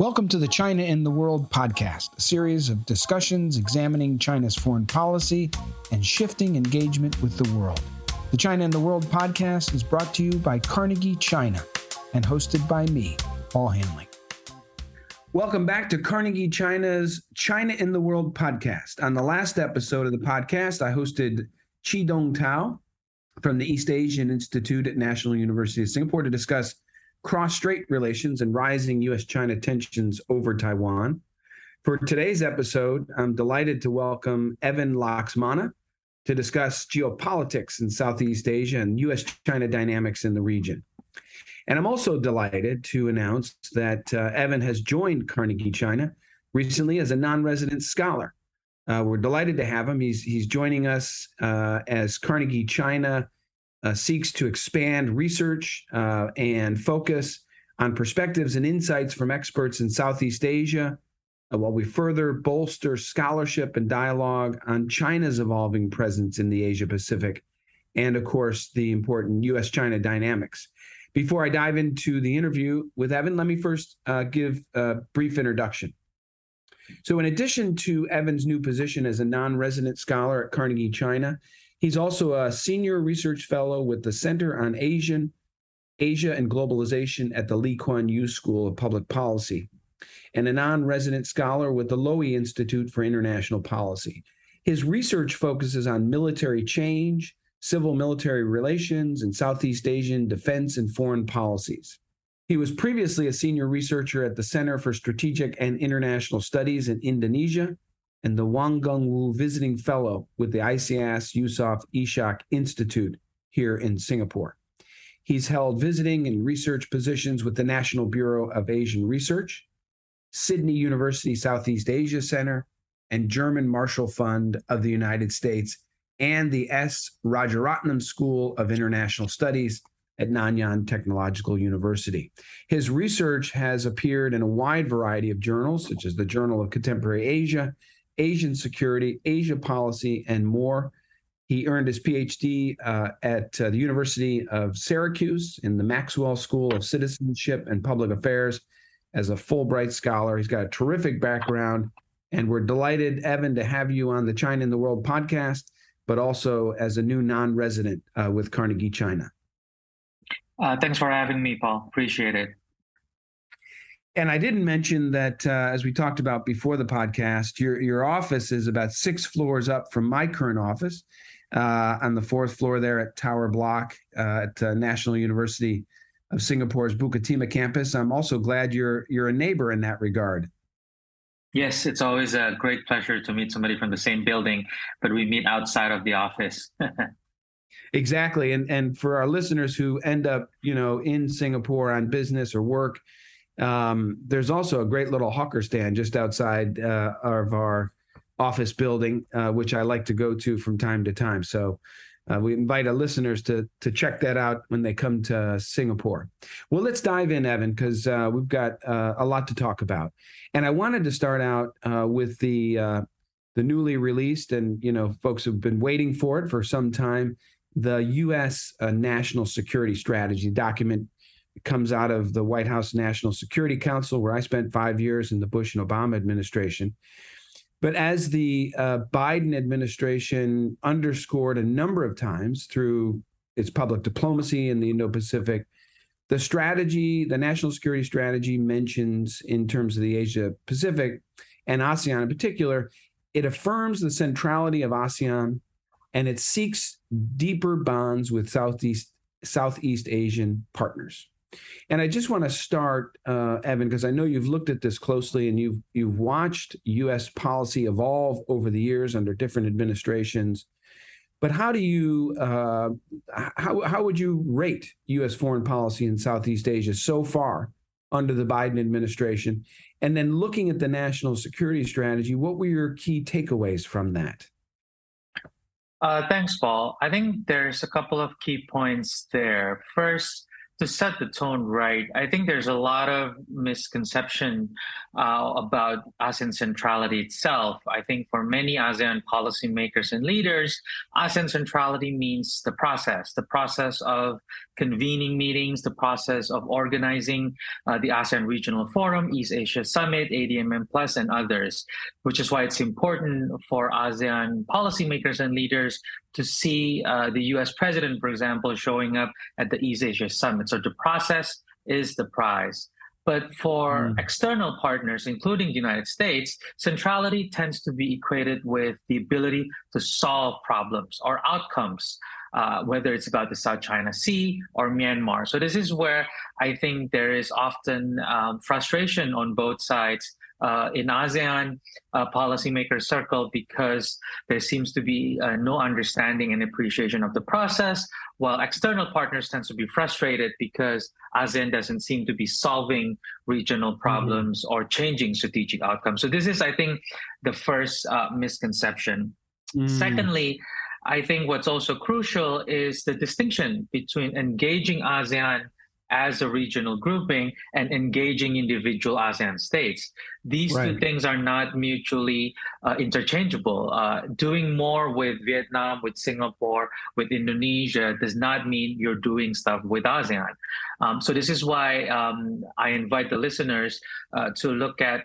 Welcome to the China in the World podcast, a series of discussions examining China's foreign policy and shifting engagement with the world. The China in the World podcast is brought to you by Carnegie China and hosted by me, Paul Hanley. Welcome back to Carnegie China's China in the World podcast. On the last episode of the podcast, I hosted Chi Dong Tao from the East Asian Institute at National University of Singapore to discuss cross-strait relations and rising U.S.-China tensions over Taiwan. For today's episode, I'm delighted to welcome Evan Laksmana to discuss geopolitics in Southeast Asia and U.S.-China dynamics in the region. And I'm also delighted to announce that Evan has joined Carnegie China recently as a non-resident scholar. We're delighted to have him. He's joining us as Carnegie China seeks to expand research and focus on perspectives and insights from experts in Southeast Asia, while we further bolster scholarship and dialogue on China's evolving presence in the Asia-Pacific and, of course, the important U.S.-China dynamics. Before I dive into the interview with Evan, let me first give a brief introduction. So in addition to Evan's new position as a non-resident scholar at Carnegie China, he's also a senior research fellow with the Center on Asia and Globalization at the Lee Kuan Yew School of Public Policy, and a non-resident scholar with the Lowy Institute for International Policy. His research focuses on military change, civil-military relations, and Southeast Asian defense and foreign policies. He was previously a senior researcher at the Center for Strategic and International Studies in Indonesia and the Wang Gungwu Visiting Fellow with the ISEAS Yusof Ishak Institute here in Singapore. He's held visiting and research positions with the National Bureau of Asian Research, Sydney University Southeast Asia Center, and German Marshall Fund of the United States, and the S. Rajaratnam School of International Studies at Nanyang Technological University. His research has appeared in a wide variety of journals, such as the Journal of Contemporary Asia, Asian Security, Asia Policy, and more. He earned his PhD at the University of Syracuse in the Maxwell School of Citizenship and Public Affairs as a Fulbright Scholar. He's got a terrific background, and we're delighted, Evan, to have you on the China in the World podcast, but also as a new non-resident with Carnegie China. Thanks for having me, Paul. Appreciate it. And I didn't mention that, as we talked about before the podcast, your office is about 6 floors up from my current office on the 4th floor there at Tower Block at National University of Singapore's Bukit Timah campus. I'm also glad you're a neighbor in that regard. Yes, it's always a great pleasure to meet somebody from the same building, but we meet outside of the office. Exactly. And for our listeners who end up, in Singapore on business or work, there's also a great little hawker stand just outside of our office building, which I like to go to from time to time. So we invite our listeners to check that out when they come to Singapore. Well, let's dive in, Evan, because we've got a lot to talk about. And I wanted to start out with the newly released, and folks have been waiting for it for some time, the U.S. National Security Strategy document. It comes out of the White House National Security Council, where I spent 5 years in the Bush and Obama administration. But as the Biden administration underscored a number of times through its public diplomacy in the Indo-Pacific, the strategy, the national security strategy, mentions in terms of the Asia-Pacific and ASEAN in particular, it affirms the centrality of ASEAN, and it seeks deeper bonds with Southeast Asian partners. And I just want to start, Evan, because I know you've looked at this closely and you've watched U.S. policy evolve over the years under different administrations. But how do you how would you rate U.S. foreign policy in Southeast Asia so far under the Biden administration? And then looking at the national security strategy, what were your key takeaways from that? Thanks, Paul. I think there's a couple of key points there. First, to set the tone right, I think there's a lot of misconception about ASEAN centrality itself. I think for many ASEAN policymakers and leaders, ASEAN centrality means the process of convening meetings, the process of organizing the ASEAN Regional Forum, East Asia Summit, ADMM Plus, and others, which is why it's important for ASEAN policymakers and leaders to see the US president, for example, showing up at the East Asia Summit. So the process is the prize. But for external partners, including the United States, centrality tends to be equated with the ability to solve problems or outcomes, whether it's about the South China Sea or Myanmar. So this is where I think there is often frustration on both sides in ASEAN policymaker circle, because there seems to be no understanding and appreciation of the process, while external partners tend to be frustrated because ASEAN doesn't seem to be solving regional problems or changing strategic outcomes. So this is, I think, the first misconception. Secondly, I think what's also crucial is the distinction between engaging ASEAN as a regional grouping and engaging individual ASEAN states. These two things are not mutually interchangeable. Doing more with Vietnam, with Singapore, with Indonesia does not mean you're doing stuff with ASEAN. So this is why I invite the listeners to look at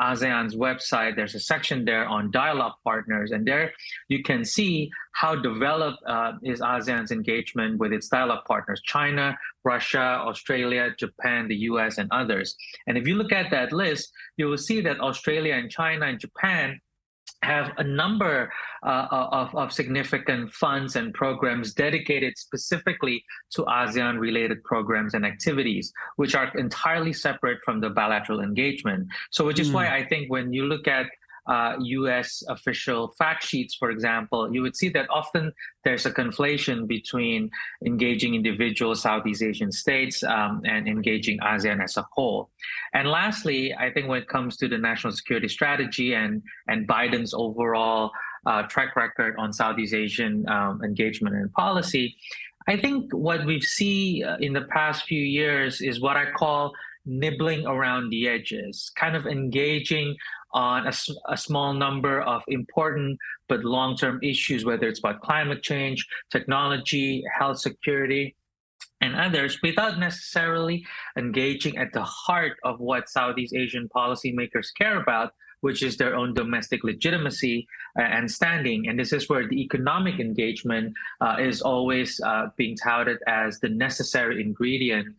ASEAN's website. There's a section there on dialogue partners, and there you can see how developed is ASEAN's engagement with its dialogue partners, China, Russia, Australia, Japan, the US, and others. And if you look at that list, you will see that Australia and China and Japan have a number of significant funds and programs dedicated specifically to ASEAN-related programs and activities, which are entirely separate from the bilateral engagement. So which is why I think when you look at US official fact sheets, for example, you would see that often there's a conflation between engaging individual Southeast Asian states and engaging ASEAN as a whole. And lastly, I think when it comes to the national security strategy and Biden's overall track record on Southeast Asian engagement and policy, I think what we've seen in the past few years is what I call nibbling around the edges, kind of engaging on a small number of important but long-term issues, whether it's about climate change, technology, health security, and others, without necessarily engaging at the heart of what Southeast Asian policymakers care about, which is their own domestic legitimacy and standing. And this is where the economic engagement is always being touted as the necessary ingredient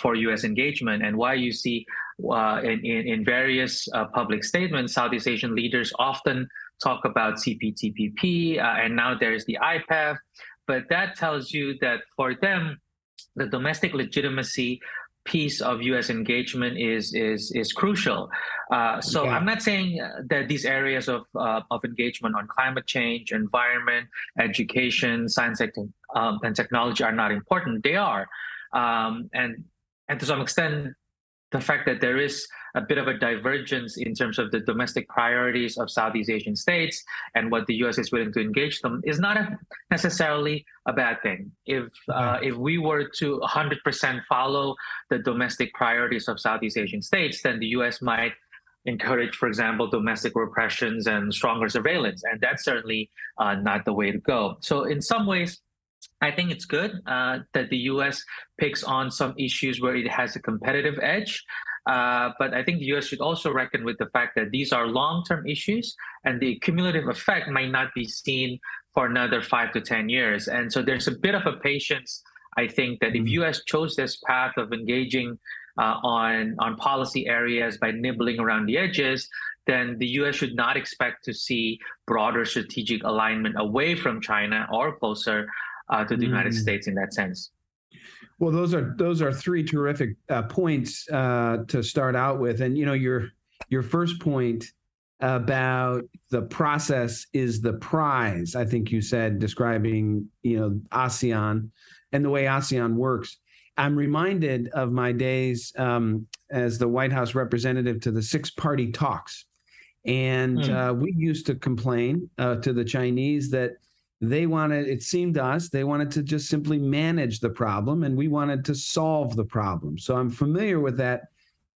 for U.S. engagement, and why you see in various public statements, Southeast Asian leaders often talk about CPTPP, and now there's the IPEF. But that tells you that for them, the domestic legitimacy piece of U.S. engagement is crucial. So I'm not saying that these areas of engagement on climate change, environment, education, science and technology are not important. They are. And to some extent, the fact that there is a bit of a divergence in terms of the domestic priorities of Southeast Asian states and what the U.S. is willing to engage them is not necessarily a bad thing. If we were to 100% follow the domestic priorities of Southeast Asian states, then the U.S. might encourage, for example, domestic repressions and stronger surveillance, and that's certainly not the way to go. So in some ways, I think it's good that the U.S. picks on some issues where it has a competitive edge, but I think the U.S. should also reckon with the fact that these are long-term issues and the cumulative effect might not be seen for another 5 to 10 years. And so there's a bit of a patience, I think, that if U.S. chose this path of engaging on policy areas by nibbling around the edges, then the U.S. should not expect to see broader strategic alignment away from China or closer to the United States in that sense. Well, those are three terrific points to start out with, and you know your first point about the process is the prize. I think you said, describing ASEAN and the way ASEAN works. I'm reminded of my days as the White House representative to the six-party talks, and we used to complain to the Chinese that they wanted, it seemed to us, they wanted to just simply manage the problem, and we wanted to solve the problem. So I'm familiar with that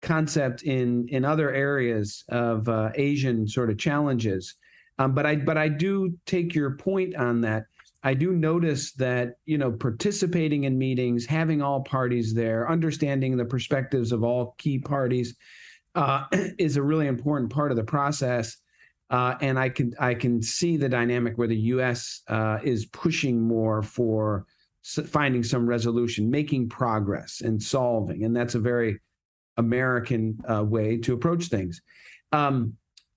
concept in other areas of Asian sort of challenges. But I do take your point on that. I do notice that, participating in meetings, having all parties there, understanding the perspectives of all key parties is a really important part of the process. And I can see the dynamic where the U.S. Is pushing more for finding some resolution, making progress and solving. And that's a very American way to approach things.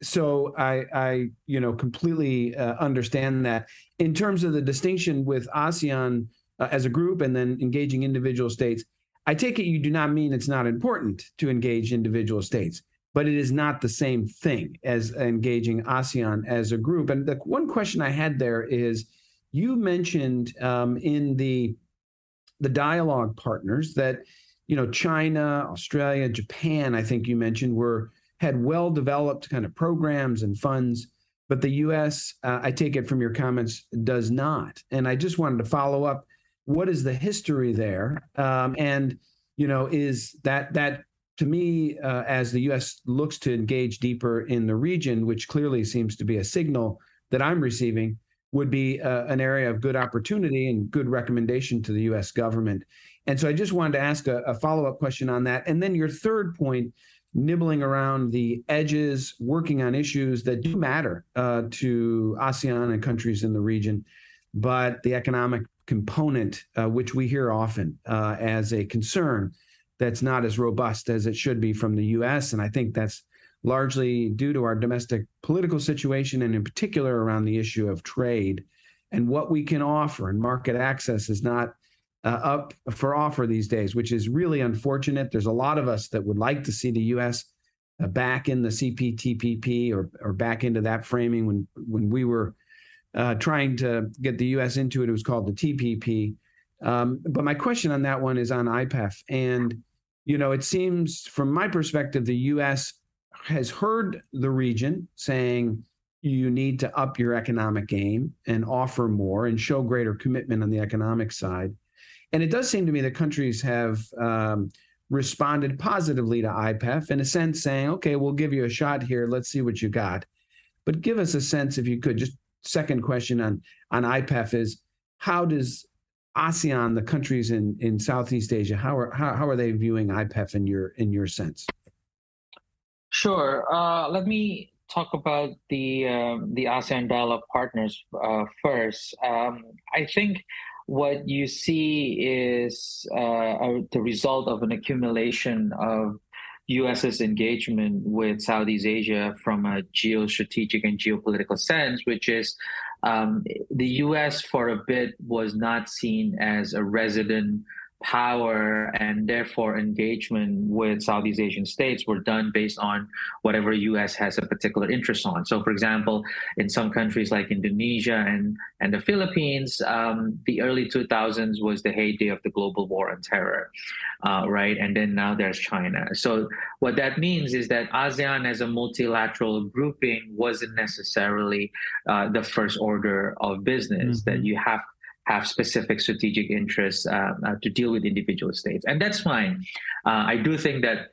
So I completely understand that. In terms of the distinction with ASEAN as a group and then engaging individual states, I take it you do not mean it's not important to engage individual states, but it is not the same thing as engaging ASEAN as a group. And the one question I had there is, you mentioned in the dialogue partners that, China, Australia, Japan, I think you mentioned, had well-developed kind of programs and funds, but the U.S., I take it from your comments, does not. And I just wanted to follow up, what is the history there? And, is that to me, as the U.S. looks to engage deeper in the region, which clearly seems to be a signal that I'm receiving, would be an area of good opportunity and good recommendation to the U.S. government. And so I just wanted to ask a follow-up question on that. And then your third point, nibbling around the edges, working on issues that do matter to ASEAN and countries in the region, but the economic component, which we hear often as a concern, that's not as robust as it should be from the U.S. And I think that's largely due to our domestic political situation, and in particular around the issue of trade and what we can offer. And market access is not up for offer these days, which is really unfortunate. There's a lot of us that would like to see the U.S. Back in the CPTPP or back into that framing. When we were trying to get the U.S. into it, it was called the TPP. But my question on that one is on IPEF. And, it seems from my perspective, the U.S. has heard the region saying you need to up your economic game and offer more and show greater commitment on the economic side. And it does seem to me that countries have responded positively to IPEF, in a sense saying, okay, we'll give you a shot here. Let's see what you got. But give us a sense, if you could, just second question on IPEF is, how does ASEAN, the countries in Southeast Asia, how are they viewing IPEF in your sense? Sure. Let me talk about the ASEAN dialogue partners first. I think what you see is the result of an accumulation of U.S.'s engagement with Southeast Asia from a geostrategic and geopolitical sense, which is the U.S. for a bit was not seen as a resident power, and therefore engagement with Southeast Asian states were done based on whatever U.S. has a particular interest on. So, for example, in some countries like Indonesia and the Philippines, the early 2000s was the heyday of the global war on terror, right? And then now there's China. So what that means is that ASEAN as a multilateral grouping wasn't necessarily the first order of business, that you have specific strategic interests to deal with individual states. And that's fine. I do think that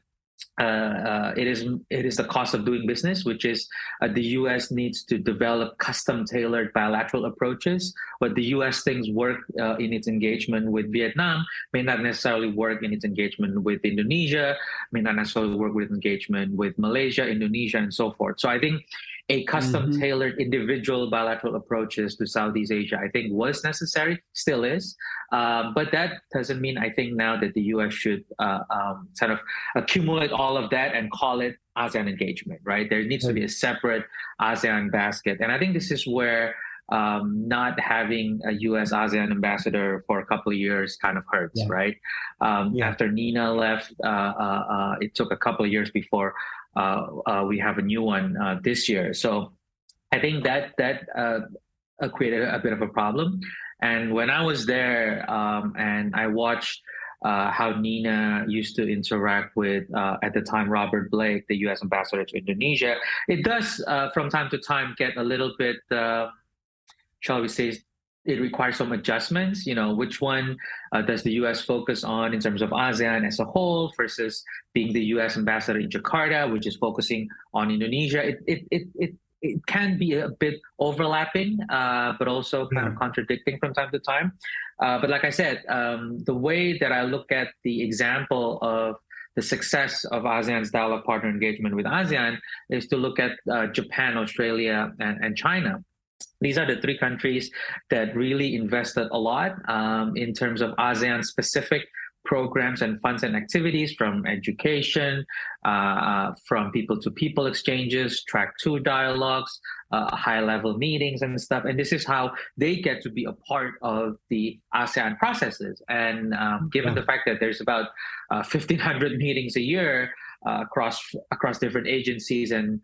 it is the cost of doing business, which is the U.S. needs to develop custom-tailored bilateral approaches. What the U.S. thinks work in its engagement with Vietnam may not necessarily work in its engagement with Indonesia, may not necessarily work with engagement with Malaysia, Indonesia, and so forth. So I think a custom-tailored individual bilateral approaches to Southeast Asia, I think, was necessary, still is. But that doesn't mean, I think, now that the U.S. should sort of accumulate all of that and call it ASEAN engagement, right? There needs to be a separate ASEAN basket. And I think this is where not having a U.S. ASEAN ambassador for a couple of years kind of hurts, right? After Nina left, it took a couple of years before we have a new one this year. So I think that created a bit of a problem. And when I was there and I watched how Nina used to interact with, at the time, Robert Blake, the U.S. ambassador to Indonesia, it does from time to time get a little bit, shall we say, it requires some adjustments, which one does the U.S. focus on in terms of ASEAN as a whole versus being the U.S. ambassador in Jakarta, which is focusing on Indonesia. It it can be a bit overlapping, but also kind of contradicting from time to time. But like I said, the way that I look at the example of the success of ASEAN's dialogue partner engagement with ASEAN is to look at Japan, Australia, and China. These are the three countries that really invested a lot in terms of ASEAN-specific programs and funds and activities, from education, from people-to-people exchanges, track two dialogues, high-level meetings and stuff. And this is how they get to be a part of the ASEAN processes. And given the fact that there's about 1,500 meetings a year across different agencies and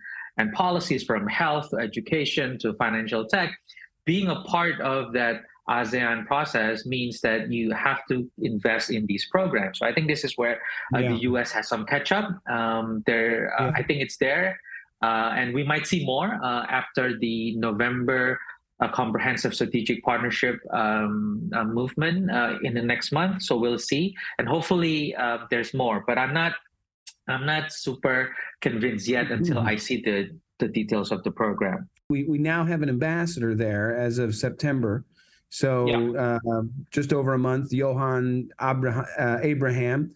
policies, from health, education to financial tech, being a part of that ASEAN process means that you have to invest in these programs. So I think this is where the US has some catch up. I think it's there, and we might see more after the November comprehensive strategic partnership movement in the next month. So we'll see, and hopefully there's more. But I'm not super convinced yet until I see the details of the program. We now have an ambassador there as of September. So just over a month, Johan Abraham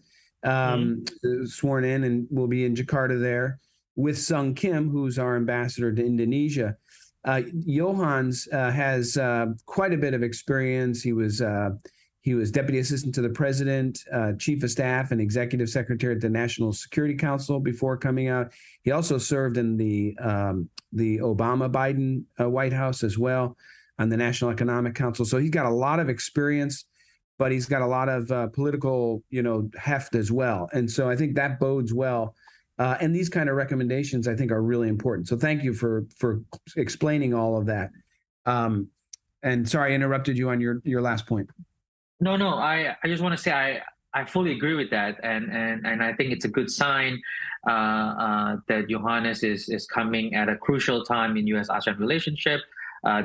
sworn in, and will be in Jakarta there with Sung Kim, who's our ambassador to Indonesia. Johan's has quite a bit of experience. He was deputy assistant to the president, chief of staff, and executive secretary at the National Security Council before coming out. He also served in the Obama-Biden White House as well, on the National Economic Council. So he's got a lot of experience, but he's got a lot of political, heft as well. And so I think that bodes well. And these kind of recommendations, I think, are really important. So thank you for explaining all of that. And sorry, I interrupted you on your last point. No, I just want to say I fully agree with that, and I think it's a good sign that Johannes is coming at a crucial time in U.S.-ASEAN relationship.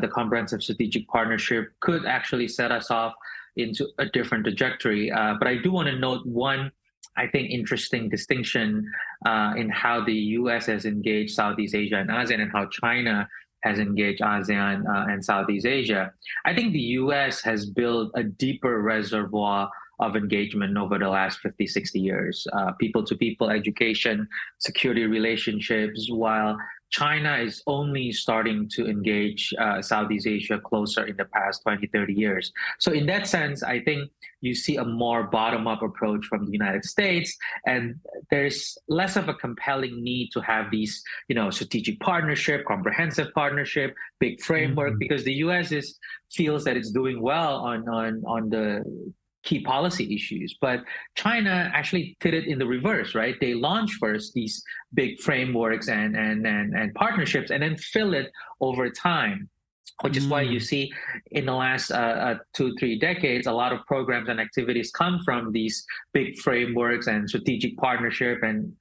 The comprehensive strategic partnership could actually set us off into a different trajectory. But I do want to note one, I think, interesting distinction in how the U.S. has engaged Southeast Asia and ASEAN, and how China has engaged ASEAN and Southeast Asia. I think the U.S. has built a deeper reservoir of engagement over the last 50, 60 years, people-to-people education, security relationships, while China is only starting to engage Southeast Asia closer in the past 20, 30 years. So in that sense, I think you see a more bottom-up approach from the United States, and there's less of a compelling need to have these, strategic partnership, comprehensive partnership, big framework, because the U.S. feels that it's doing well on the key policy issues. But China actually did it in the reverse, right? They launched first these big frameworks and partnerships, and then fill it over time, which is why you see in the last 2-3 decades, a lot of programs and activities come from these big frameworks and strategic partnership and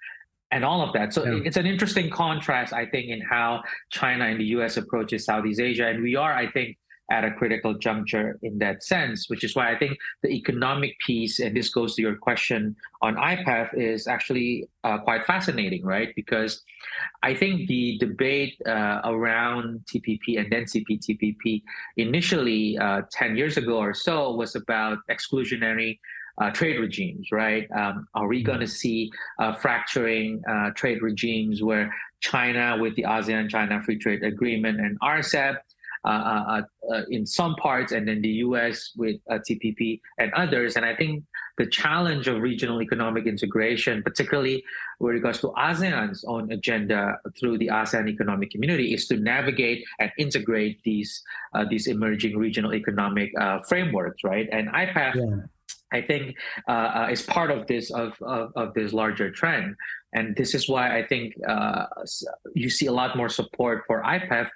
all of that. So it's an interesting contrast, I think, in how China and the U.S. approaches Southeast Asia. And we are, I think, at a critical juncture in that sense, which is why I think the economic piece, and this goes to your question on IPEF, is actually quite fascinating, right? Because I think the debate around TPP and then CPTPP initially 10 years ago or so was about exclusionary trade regimes, right? Are we going to see fracturing trade regimes where China, with the ASEAN China Free Trade Agreement and RCEP, in some parts, and then the U.S. with TPP and others. And I think the challenge of regional economic integration, particularly with regards to ASEAN's own agenda through the ASEAN Economic Community, is to navigate and integrate these emerging regional economic frameworks, right? And IPEF, I think, is part of this of this larger trend. And this is why I think you see a lot more support for IPEF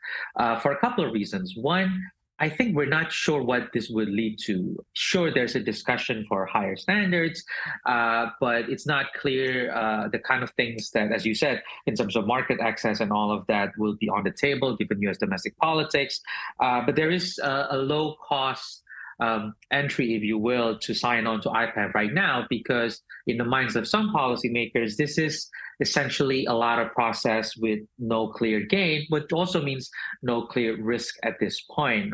for a couple of reasons. One, I think we're not sure what this would lead to. Sure, there's a discussion for higher standards, but it's not clear the kind of things that, as you said, in terms of market access and all of that, will be on the table, given U.S. domestic politics. But there is a low-cost entry, if you will, to sign on to IPEF right now, because in the minds of some policymakers, this is essentially a lot of process with no clear gain, which also means no clear risk at this point.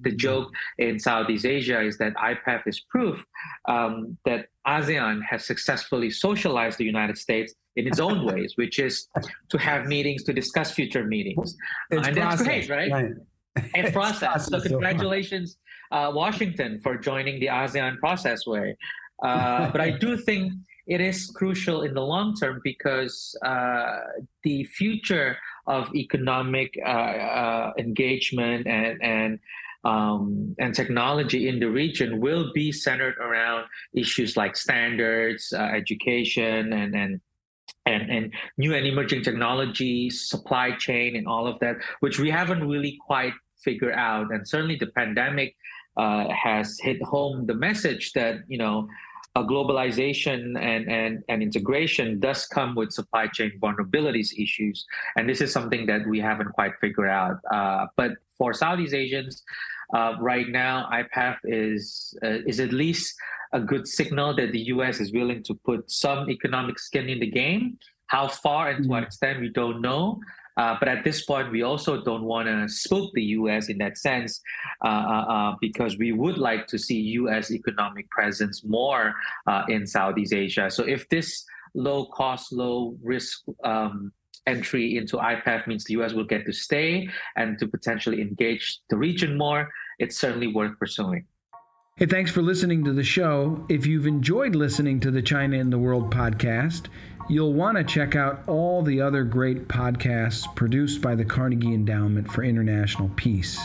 The joke in Southeast Asia is that IPEF is proof that ASEAN has successfully socialized the United States in its own ways, which is to have meetings to discuss future meetings. And that's great, right? And process. So congratulations, Washington, for joining the ASEAN process way. But I do think it is crucial in the long term, because the future of economic engagement and technology in the region will be centered around issues like standards, education, and new and emerging technologies, supply chain, and all of that, which we haven't really quite figured out. And certainly the pandemic has hit home the message that, you know, globalization and integration does come with supply chain vulnerabilities issues. And this is something that we haven't quite figured out. But for Southeast Asians, right now, IPEF is at least a good signal that the U.S. is willing to put some economic skin in the game. How far and to what extent, we don't know. But at this point, we also don't want to spook the U.S. in that sense, because we would like to see U.S. economic presence more in Southeast Asia. So if this low-cost, low-risk entry into IPEF means the U.S. will get to stay and to potentially engage the region more, it's certainly worth pursuing. Hey, thanks for listening to the show. If you've enjoyed listening to the China in the World podcast, you'll want to check out all the other great podcasts produced by the Carnegie Endowment for International Peace.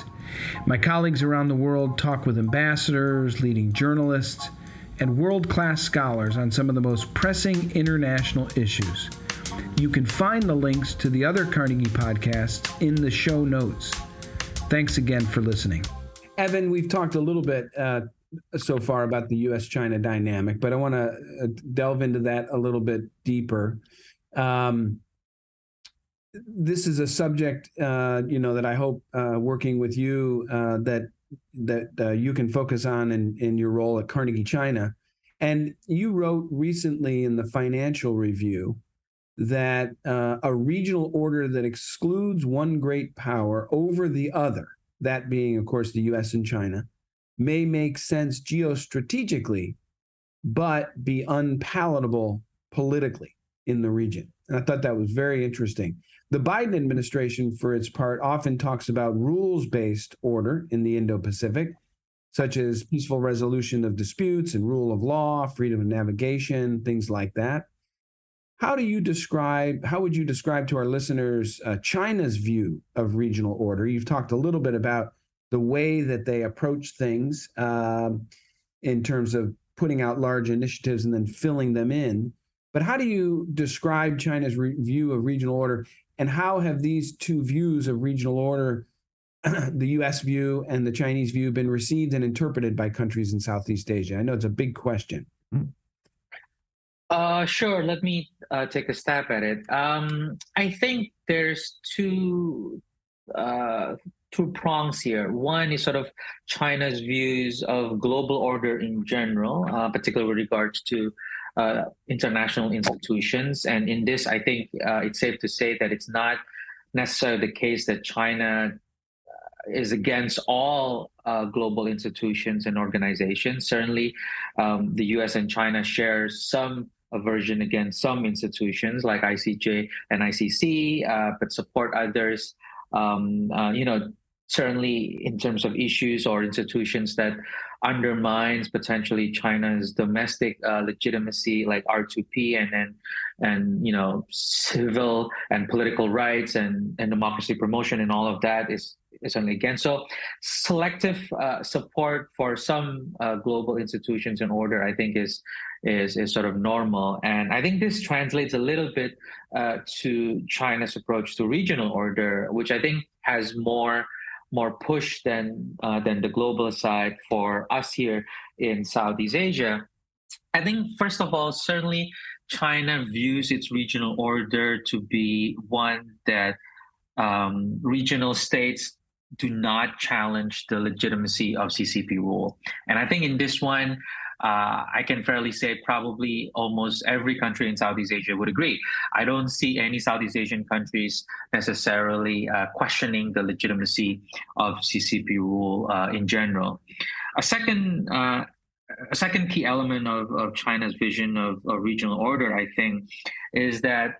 My colleagues around the world talk with ambassadors, leading journalists, and world-class scholars on some of the most pressing international issues. You can find the links to the other Carnegie podcasts in the show notes. Thanks again for listening. Evan, we've talked a little bit so far about the U.S.-China dynamic, but I want to delve into that a little bit deeper. This is a subject, that I hope working with you that you can focus on in your role at Carnegie China. And you wrote recently in the Financial Review that a regional order that excludes one great power over the other, that being, of course, the U.S. and China, may make sense geostrategically, but be unpalatable politically in the region. And I thought that was very interesting. The Biden administration, for its part, often talks about rules-based order in the Indo-Pacific, such as peaceful resolution of disputes and rule of law, freedom of navigation, things like that. How would you describe to our listeners China's view of regional order? You've talked a little bit about the way that they approach things in terms of putting out large initiatives and then filling them in. But how do you describe China's view of regional order, and how have these two views of regional order, the U.S. view and the Chinese view, been received and interpreted by countries in Southeast Asia? I know it's a big question. Sure. Let me take a stab at it. I think there's two prongs here. One is sort of China's views of global order in general, particularly with regards to international institutions. And in this, I think it's safe to say that it's not necessarily the case that China is against all global institutions and organizations. Certainly, the U.S. and China share some aversion against some institutions like ICJ and ICC, but support others, certainly in terms of issues or institutions that undermines potentially China's domestic legitimacy, like R2P and civil and political rights and democracy promotion and all of that is certainly against. So selective support for some global institutions and order, I think, is sort of normal. And I think this translates a little bit to China's approach to regional order, which I think has more push than the global side for us here in Southeast Asia. I think, first of all, certainly China views its regional order to be one that regional states do not challenge the legitimacy of CCP rule. And I think in this one, I can fairly say probably almost every country in Southeast Asia would agree. I don't see any Southeast Asian countries necessarily questioning the legitimacy of CCP rule in general. A second key element of China's vision of regional order, I think, is that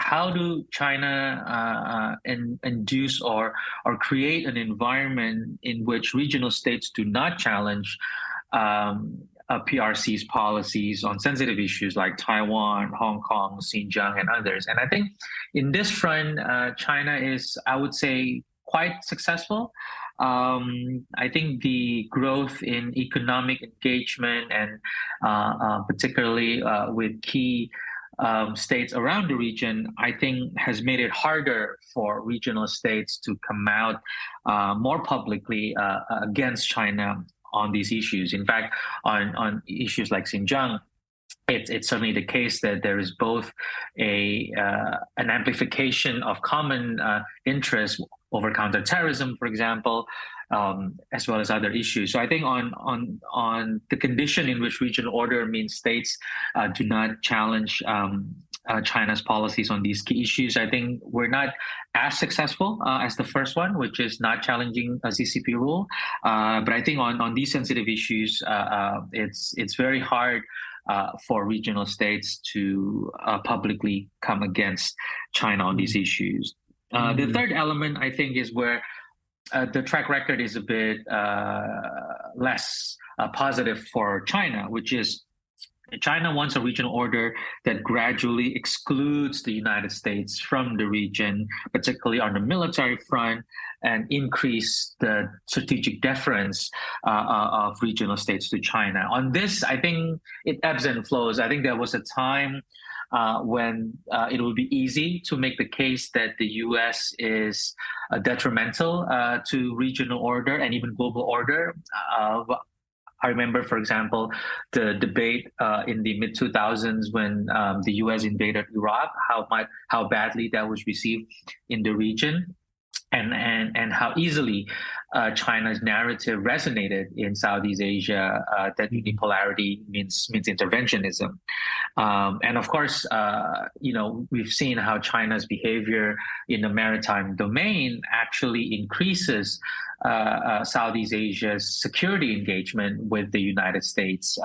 how do China induce or create an environment in which regional states do not challenge PRC's policies on sensitive issues like Taiwan, Hong Kong, Xinjiang, and others? And I think in this front, China is, I would say, quite successful. I think the growth in economic engagement and particularly with key states around the region, I think, has made it harder for regional states to come out more publicly against China on these issues. In fact, on issues like Xinjiang, it's certainly the case that there is both an amplification of common interests over counterterrorism, for example, as well as other issues. So I think on the condition in which regional order means states do not challenge China's policies on these key issues, I think we're not as successful as the first one, which is not challenging a CCP rule. But I think on these sensitive issues, it's very hard for regional states to publicly come against China on these issues. The third element, I think, is where the track record is a bit less positive for China, which is China wants a regional order that gradually excludes the United States from the region, particularly on the military front, and increase the strategic deference of regional states to China. On this, I think it ebbs and flows. I think there was a time when it would be easy to make the case that the U.S. is detrimental to regional order and even global order. I remember, for example, the debate in the mid-2000s when the U.S. invaded Iraq, how badly that was received in the region, and how easily China's narrative resonated in Southeast Asia that unipolarity means interventionism. And of course, we've seen how China's behavior in the maritime domain actually increases Southeast Asia's security engagement with the United States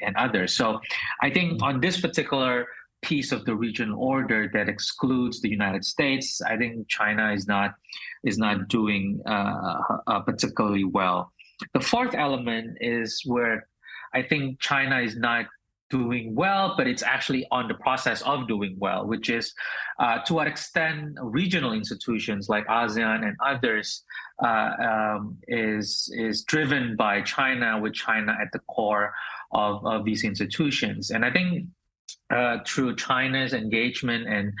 and others. So I think on this particular piece of the regional order that excludes the United States, I think China is not doing particularly well. The fourth element is where I think China is not doing well, but it's actually on the process of doing well, which is to what extent regional institutions like ASEAN and others is driven by China, with China at the core of these institutions. And I think through China's engagement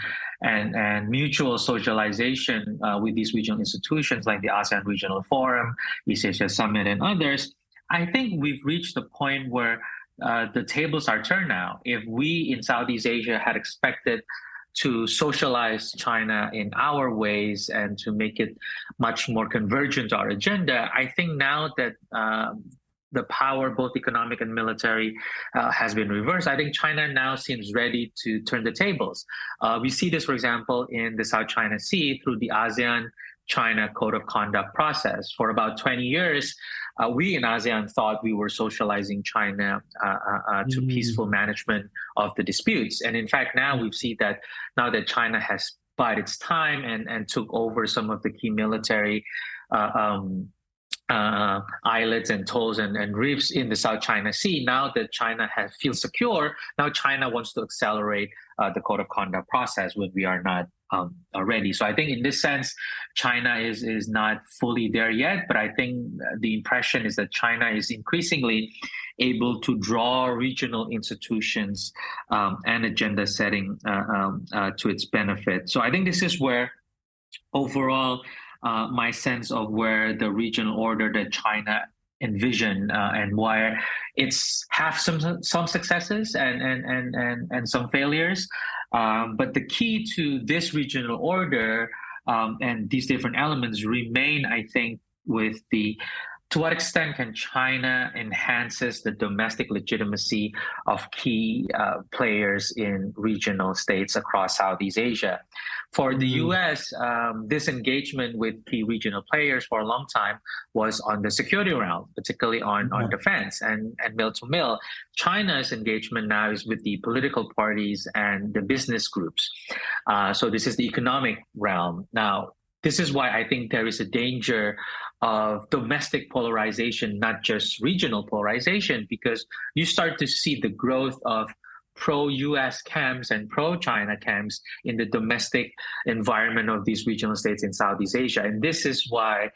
and mutual socialization with these regional institutions like the ASEAN Regional Forum, East Asia Summit, and others, I think we've reached the point where the tables are turned now. If we in Southeast Asia had expected to socialize China in our ways and to make it much more convergent to our agenda, I think now that the power, both economic and military, has been reversed, I think China now seems ready to turn the tables. We see this, for example, in the South China Sea through the ASEAN-China Code of Conduct process. For about 20 years, we in ASEAN thought we were socializing China to peaceful management of the disputes. And in fact, now we see that now that China has bided its time and took over some of the key military islets and atolls and reefs in the South China Sea, now that China feels secure, now China wants to accelerate the Code of Conduct process when we are not ready. So I think in this sense, China is not fully there yet, but I think the impression is that China is increasingly able to draw regional institutions and agenda setting to its benefit. So I think this is where overall my sense of where the regional order that China envisioned and why it's have some successes and some failures. But the key to this regional order And these different elements remain, I think, with the to what extent can China enhances the domestic legitimacy of key players in regional states across Southeast Asia? For the U.S., this engagement with key regional players for a long time was on the security realm, particularly on defense and mill-to-mill. China's engagement now is with the political parties and the business groups. So this is the economic realm. Now, this is why I think there is a danger of domestic polarization, not just regional polarization, because you start to see the growth of pro-US camps and pro-China camps in the domestic environment of these regional states in Southeast Asia. And this is why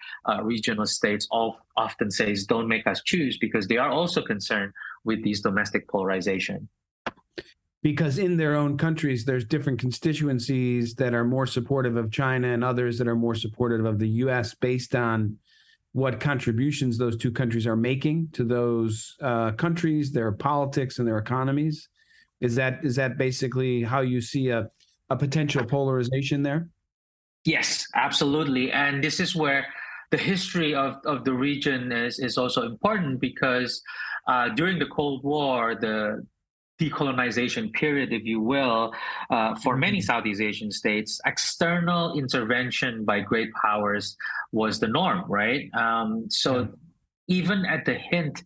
regional states often say, don't make us choose, because they are also concerned with these domestic polarization. Because in their own countries, there's different constituencies that are more supportive of China and others that are more supportive of the U.S. based on what contributions those two countries are making to those countries, their politics and their economies. Is that basically how you see a potential polarization there? Yes, absolutely. And this is where the history of the region is also important, because during the Cold War, the decolonization period, if you will, for many Southeast Asian states, external intervention by great powers was the norm, right? Even at the hint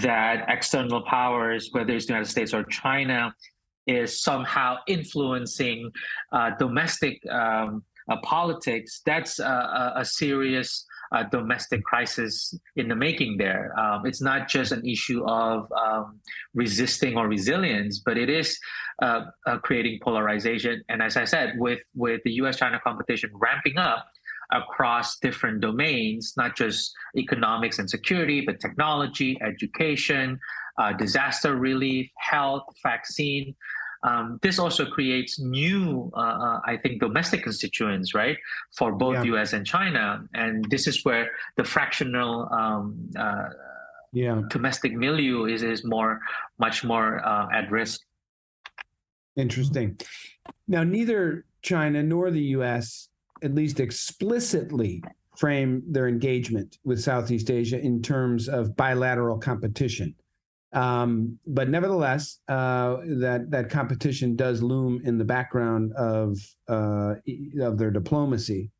that external powers, whether it's the United States or China, is somehow influencing domestic politics, that's a serious domestic crisis in the making there. It's not just an issue of resisting or resilience, but it is creating polarization. And as I said, with the U.S.-China competition ramping up across different domains, not just economics and security, but technology, education, disaster relief, health, vaccine. This also creates new, I think, domestic constituents, right, for both U.S. and China. And this is where the fractional domestic milieu is much more at risk. Interesting. Now, neither China nor the U.S. at least explicitly frame their engagement with Southeast Asia in terms of bilateral competition. But nevertheless, that competition does loom in the background of their diplomacy.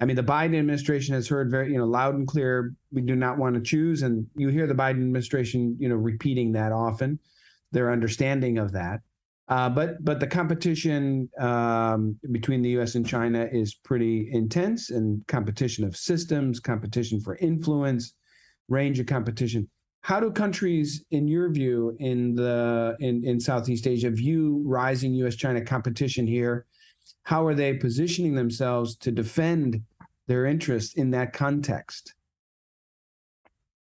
I mean, the Biden administration has heard very, loud and clear, we do not want to choose. And you hear the Biden administration, repeating that often, their understanding of that. But the competition between the U.S. and China is pretty intense, and competition of systems, competition for influence, range of competition. How do countries, in your view, in Southeast Asia, view rising U.S.-China competition here? How are they positioning themselves to defend their interests in that context?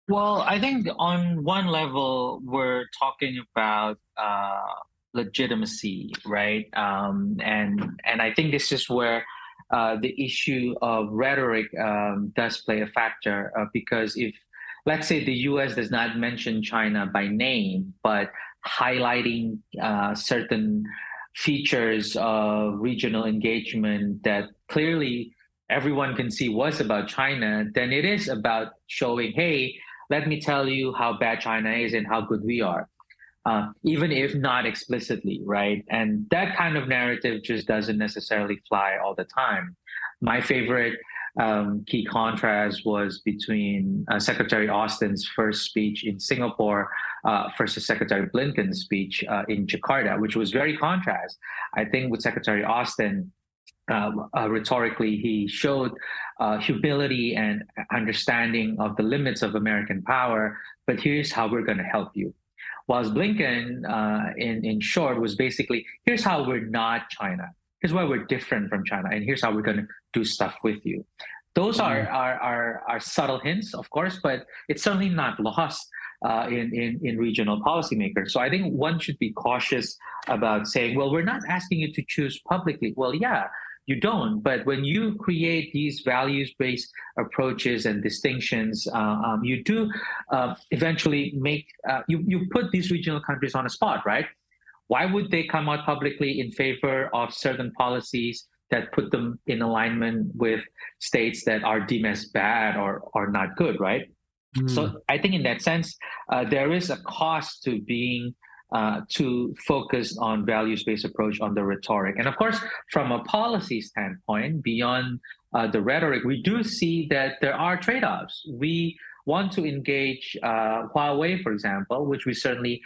Well, I think on one level, we're talking about legitimacy, right? And I think this is where the issue of rhetoric does play a factor, because if let's say the U.S. does not mention China by name, but highlighting certain features of regional engagement that clearly everyone can see was about China, then it is about showing, hey, let me tell you how bad China is and how good we are, even if not explicitly, right? And that kind of narrative just doesn't necessarily fly all the time. My favorite key contrast was between Secretary Austin's first speech in Singapore versus Secretary Blinken's speech in Jakarta, which was very contrast. I think with Secretary Austin, rhetorically, he showed humility and understanding of the limits of American power, but here's how we're going to help you. Whilst Blinken, in short, was basically, here's how we're not China. Here's why we're different from China, and here's how we're going to do stuff with you. Those are subtle hints, of course, but it's certainly not lost in regional policymakers. So I think one should be cautious about saying, well, we're not asking you to choose publicly. Well, yeah, you don't. But when you create these values-based approaches and distinctions, you do eventually make you put these regional countries on the spot, right? Why would they come out publicly in favor of certain policies that put them in alignment with states that are deemed as bad or not good, right? Mm. So I think in that sense, there is a cost to being too focused on values-based approach on the rhetoric. And of course, from a policy standpoint, beyond the rhetoric, we do see that there are trade-offs. We want to engage Huawei, for example, which we certainly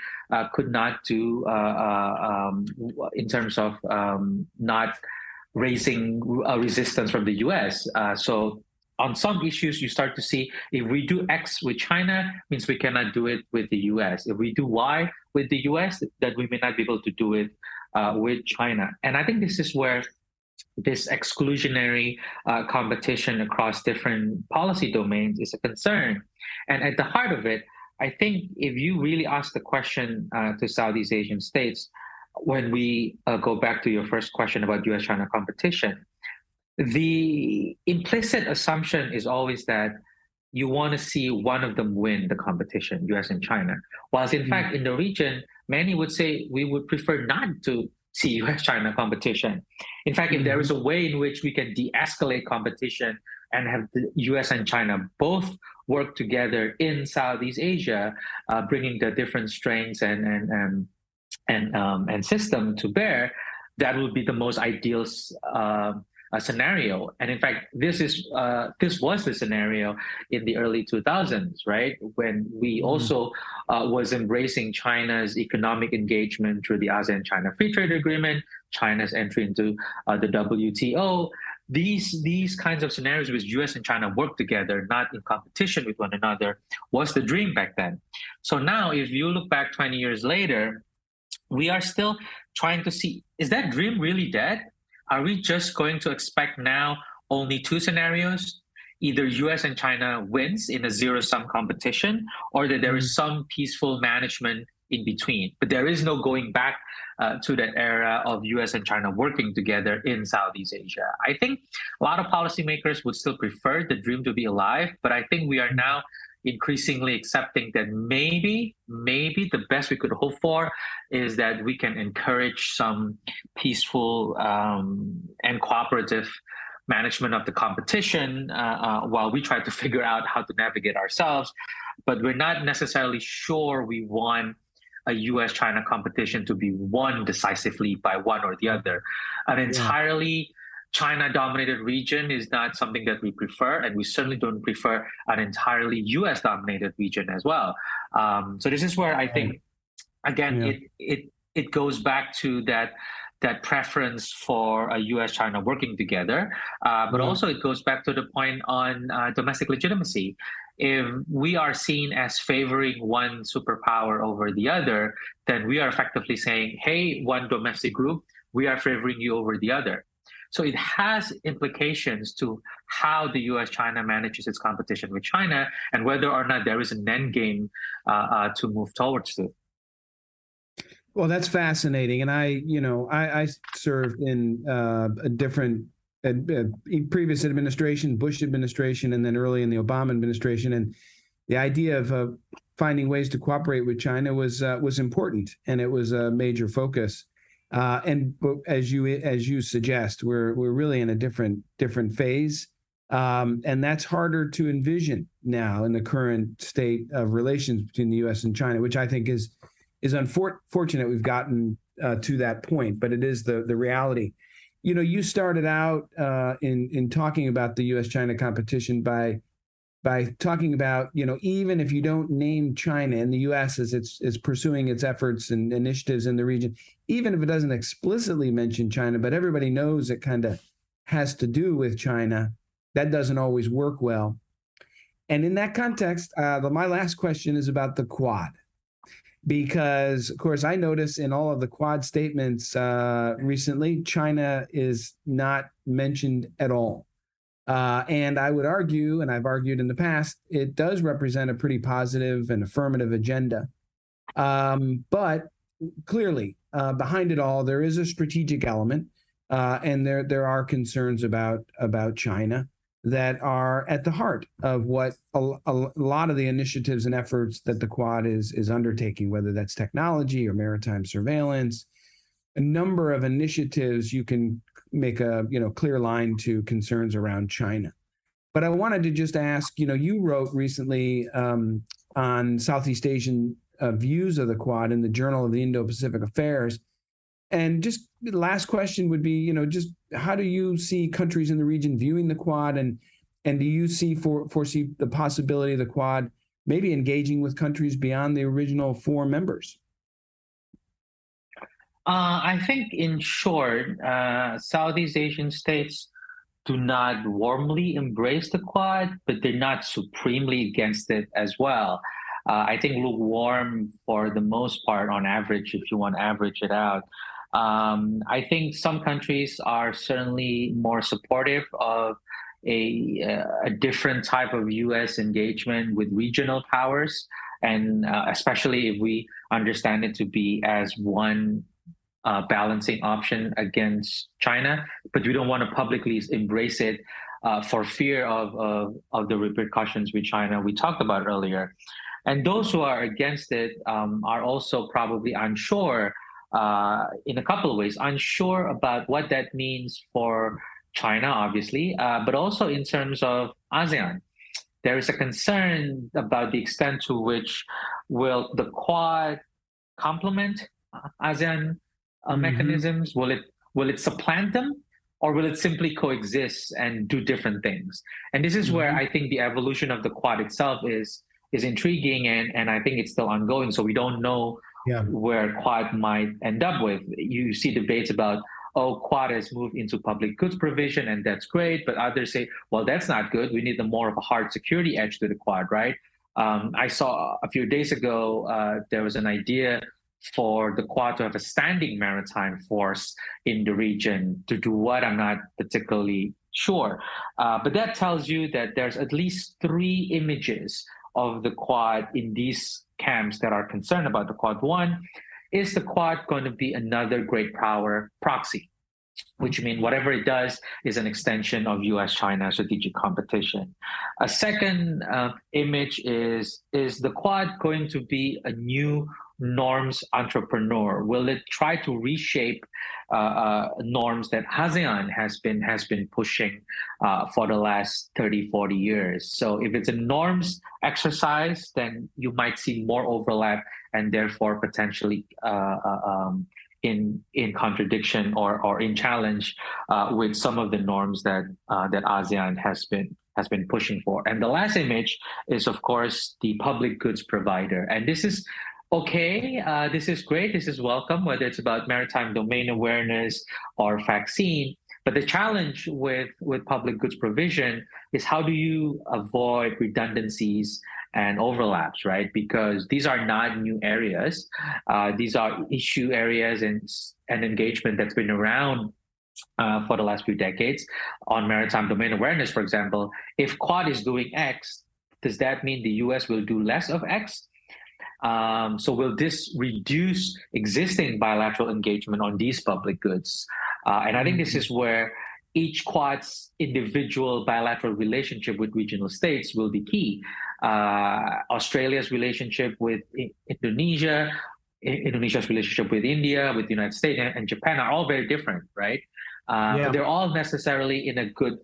could not do in terms of not raising resistance from the U.S. So on some issues, you start to see if we do X with China, means we cannot do it with the U.S. If we do Y with the U.S., that we may not be able to do it with China. And I think this is where this exclusionary competition across different policy domains is a concern. And at the heart of it, I think if you really ask the question to Southeast Asian states, when we go back to your first question about U.S.-China competition, the implicit assumption is always that you want to see one of them win the competition, U.S. and China. Whilst in fact, in the region, many would say we would prefer not to see U.S.-China competition. In fact, if there is a way in which we can de-escalate competition and have the U.S. and China both work together in Southeast Asia, bringing their different strengths and system to bear, that would be the most ideal scenario. And in fact, this was the scenario in the early 2000s, right? When we also was embracing China's economic engagement through the ASEAN China Free Trade Agreement, China's entry into the WTO. These kinds of scenarios which U.S. and China work together, not in competition with one another, was the dream back then. So now, if you look back 20 years later, we are still trying to see, is that dream really dead? Are we just going to expect now only two scenarios? Either U.S. and China wins in a zero-sum competition, or that there is some peaceful management in between. But there is no going back to that era of U.S. and China working together in Southeast Asia. I think a lot of policymakers would still prefer the dream to be alive, but I think we are now increasingly accepting that maybe the best we could hope for is that we can encourage some peaceful and cooperative management of the competition while we try to figure out how to navigate ourselves. But we're not necessarily sure we want a U.S.-China competition to be won decisively by one or the other. An entirely China-dominated region is not something that we prefer, and we certainly don't prefer an entirely U.S.-dominated region as well. So this is where I think, again, it goes back to that preference for a U.S.-China working together, but also it goes back to the point on domestic legitimacy. If we are seen as favoring one superpower over the other, then we are effectively saying, hey, one domestic group, we are favoring you over the other. So it has implications to how the U.S.-China manages its competition with China and whether or not there is an endgame to move towards to. Well, that's fascinating. And I served in a different previous administration, Bush administration, and then early in the Obama administration. And the idea of finding ways to cooperate with China was important, and it was a major focus. And as you suggest, we're really in a different phase, and that's harder to envision now in the current state of relations between the U.S. and China, which I think is unfortunate. We've gotten to that point, but it is the reality. You know, you started out in talking about the U.S.-China competition by talking about, you know, even if you don't name China and the U.S. as it's pursuing its efforts and initiatives in the region, even if it doesn't explicitly mention China, but everybody knows it kind of has to do with China, that doesn't always work well. And in that context, my last question is about the Quad, because, of course, I notice in all of the Quad statements recently, China is not mentioned at all. And I would argue, and I've argued in the past, it does represent a pretty positive and affirmative agenda. But clearly, behind it all, there is a strategic element, and there are concerns about China that are at the heart of what a lot of the initiatives and efforts that the Quad is undertaking, whether that's technology or maritime surveillance, a number of initiatives you can make a clear line to concerns around China. But I wanted to just ask, you wrote recently on Southeast Asian views of the Quad in the Journal of the Indo-Pacific Affairs. And just the last question would be, just how do you see countries in the region viewing the Quad, and do you see foresee the possibility of the Quad maybe engaging with countries beyond the original four members? I think, in short, Southeast Asian states do not warmly embrace the Quad, but they're not supremely against it as well. I think lukewarm for the most part on average, if you want to average it out. I think some countries are certainly more supportive of a different type of U.S. engagement with regional powers, and especially if we understand it to be as one balancing option against China, but we don't want to publicly embrace it for fear of the repercussions with China we talked about earlier. And those who are against it are also probably unsure in a couple of ways, unsure about what that means for China, obviously, but also in terms of ASEAN. There is a concern about the extent to which will the Quad complement ASEAN mechanisms? Mm-hmm. Will it supplant them, or will it simply coexist and do different things? And this is mm-hmm. where I think the evolution of the Quad itself is intriguing, and I think it's still ongoing. So we don't know where Quad might end up with. You see debates about, Quad has moved into public goods provision, and that's great. But others say, well, that's not good. We need more of a hard security edge to the Quad, right? I saw a few days ago, there was an idea for the Quad to have a standing maritime force in the region to do what, I'm not particularly sure. But that tells you that there's at least three images of the Quad in these camps that are concerned about the Quad. One, is the Quad going to be another great power proxy? Which means whatever it does is an extension of U.S.-China strategic competition. A second image is the Quad going to be a new norms entrepreneur? Will it try to reshape norms that ASEAN has been pushing for the last 30, 40 years? So if it's a norms exercise, then you might see more overlap and therefore potentially in contradiction or in challenge with some of the norms that ASEAN has been pushing for. And the last image is, of course, the public goods provider. And this is okay, this is great, this is welcome, whether it's about maritime domain awareness or vaccine. But the challenge with public goods provision is, how do you avoid redundancies and overlaps, right? Because these are not new areas. These are issue areas and engagement that's been around for the last few decades. On maritime domain awareness, for example, if Quad is doing X, does that mean the US will do less of X? So will this reduce existing bilateral engagement on these public goods? And I think this is where each Quad's individual bilateral relationship with regional states will be key. Australia's relationship with Indonesia, Indonesia's relationship with India, with the United States, and Japan are all very different, right? But they're all necessarily in a good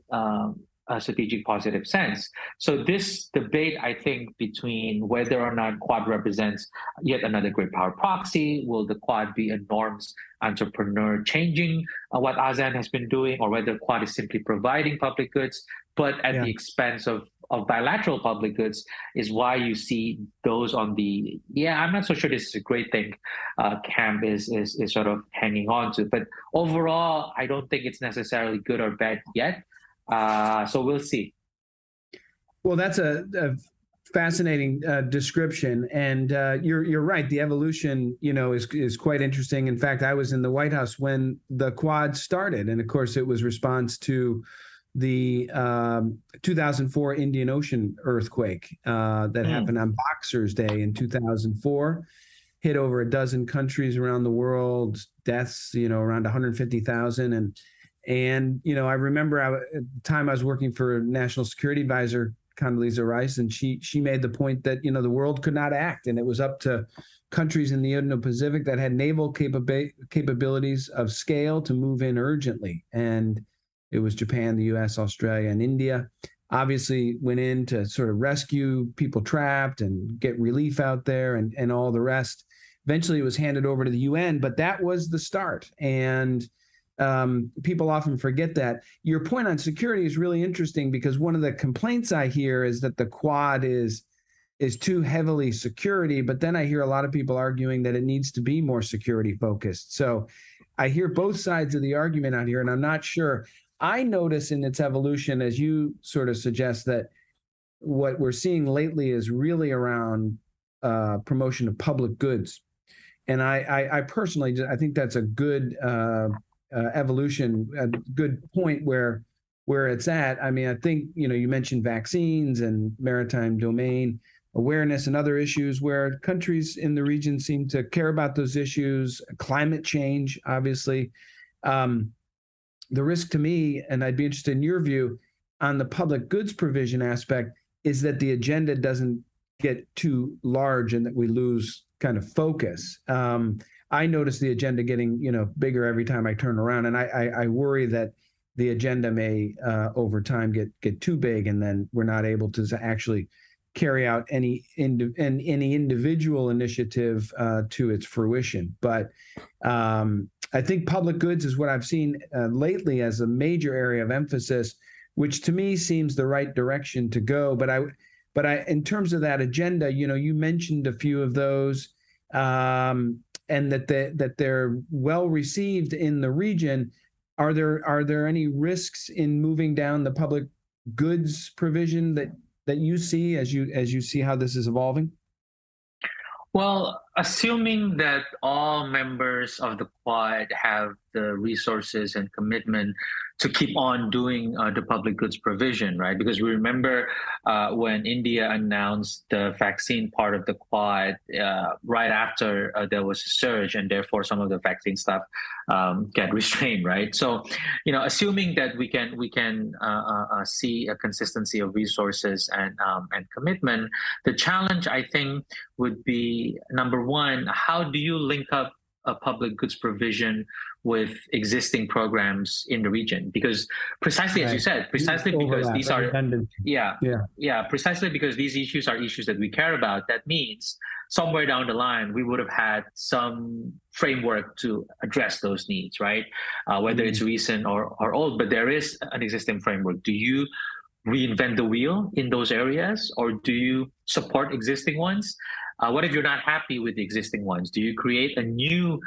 strategic positive sense. So this debate, I think, between whether or not Quad represents yet another great power proxy, will the Quad be a norms entrepreneur changing what ASEAN has been doing, or whether Quad is simply providing public goods, but at the expense of bilateral public goods, is why you see those on the, I'm not so sure this is a great thing, camp is sort of hanging on to. But overall, I don't think it's necessarily good or bad yet. So we'll see. Well, that's a fascinating description, and you're right. The evolution, is quite interesting. In fact, I was in the White House when the Quad started, and of course, it was response to the 2004 Indian Ocean earthquake that happened on Boxers Day in 2004, hit over a dozen countries around the world, deaths, around 150,000, and I remember at the time I was working for a national security advisor Condoleezza Rice, and she made the point that, you know, the world could not act, and it was up to countries in the Indo-Pacific that had naval capabilities of scale to move in urgently. And it was Japan, the U.S., Australia, and India obviously went in to sort of rescue people trapped and get relief out there and all the rest. Eventually, it was handed over to the UN, but that was the start. And people often forget that. Your point on security is really interesting, because one of the complaints I hear is that the Quad is too heavily security, but then I hear a lot of people arguing that it needs to be more security focused. So I hear both sides of the argument out here, and I'm not sure. I notice in its evolution, as you sort of suggest, that what we're seeing lately is really around promotion of public goods. And I personally, I think that's a good evolution, a good point where it's at. I mean, I think, you know, you mentioned vaccines and maritime domain awareness and other issues where countries in the region seem to care about those issues. Climate change, obviously. The risk to me, and I'd be interested in your view on the public goods provision aspect, is that the agenda doesn't get too large and that we lose kind of focus. I notice the agenda getting, you know, bigger every time I turn around, and I worry that the agenda may over time get too big, and then we're not able to actually carry out any individual initiative to its fruition. But I think public goods is what I've seen lately as a major area of emphasis, which to me seems the right direction to go. But in terms of that agenda, you know, you mentioned a few of those. And that they're well received in the region. Are there any risks in moving down the public goods provision that you see as you see how this is evolving? Well, assuming that all members of the Quad have the resources and commitment to keep on doing the public goods provision, right? Because we remember when India announced the vaccine part of the Quad right after there was a surge, and therefore some of the vaccine stuff got restrained, right? So, you know, assuming that we can see a consistency of resources and commitment, the challenge I think would be, number one, how do you link up a public goods provision with existing programs in the region? Because precisely, right, as you said, precisely because these issues are issues that we care about, that means somewhere down the line, we would have had some framework to address those needs, right? Whether it's recent or old, but there is an existing framework. Do you reinvent the wheel in those areas, or do you support existing ones? What if you're not happy with the existing ones? Do you create a new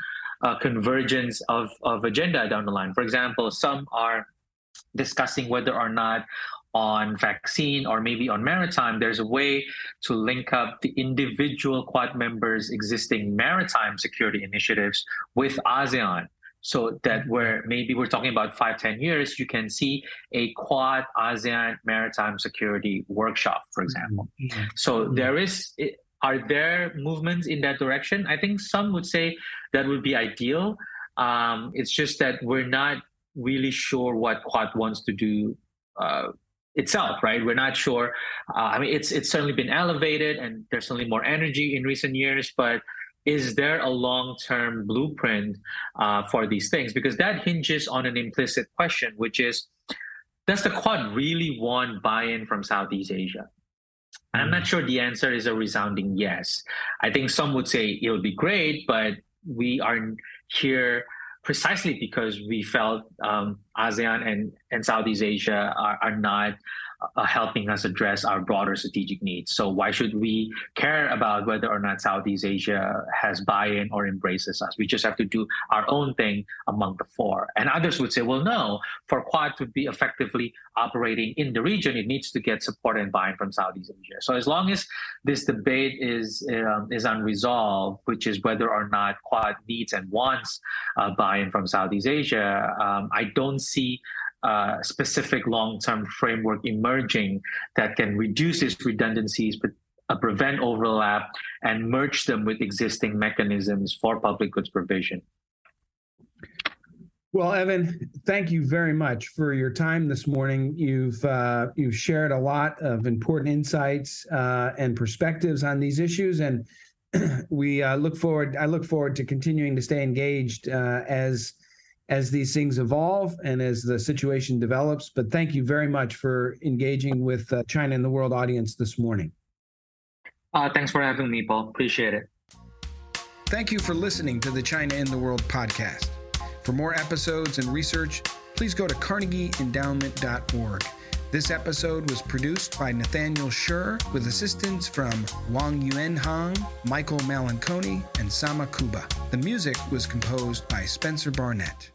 convergence of agenda down the line? For example, some are discussing whether or not on vaccine or maybe on maritime, there's a way to link up the individual Quad members' existing maritime security initiatives with ASEAN. So that we're talking about 5-10 years, you can see a Quad ASEAN maritime security workshop, for example. Mm-hmm. So are there movements in that direction? I think some would say that would be ideal. It's just that we're not really sure what Quad wants to do itself, right? We're not sure. I mean, it's certainly been elevated, and there's certainly more energy in recent years, but is there a long-term blueprint for these things? Because that hinges on an implicit question, which is, does the Quad really want buy-in from Southeast Asia? And I'm not sure the answer is a resounding yes. I think some would say it would be great, but we are here precisely because we felt ASEAN and Southeast Asia are not helping us address our broader strategic needs. So why should we care about whether or not Southeast Asia has buy-in or embraces us? We just have to do our own thing among the four. And others would say, well, no, for Quad to be effectively operating in the region, it needs to get support and buy-in from Southeast Asia. So as long as this debate is unresolved, which is whether or not Quad needs and wants buy-in from Southeast Asia, I don't see a specific long-term framework emerging that can reduce these redundancies, but prevent overlap and merge them with existing mechanisms for public goods provision. Well, Evan, thank you very much for your time this morning. You've shared a lot of important insights and perspectives on these issues, and we I look forward to continuing to stay engaged as these things evolve and as the situation develops. But thank you very much for engaging with China and the world audience this morning. Thanks for having me, Paul. Appreciate it. Thank you for listening to the China in the World podcast. For more episodes and research, please go to carnegieendowment.org. This episode was produced by Nathaniel Schur with assistance from Wang Yuan Hong, Michael Malinconi, and Sama Kuba. The music was composed by Spencer Barnett.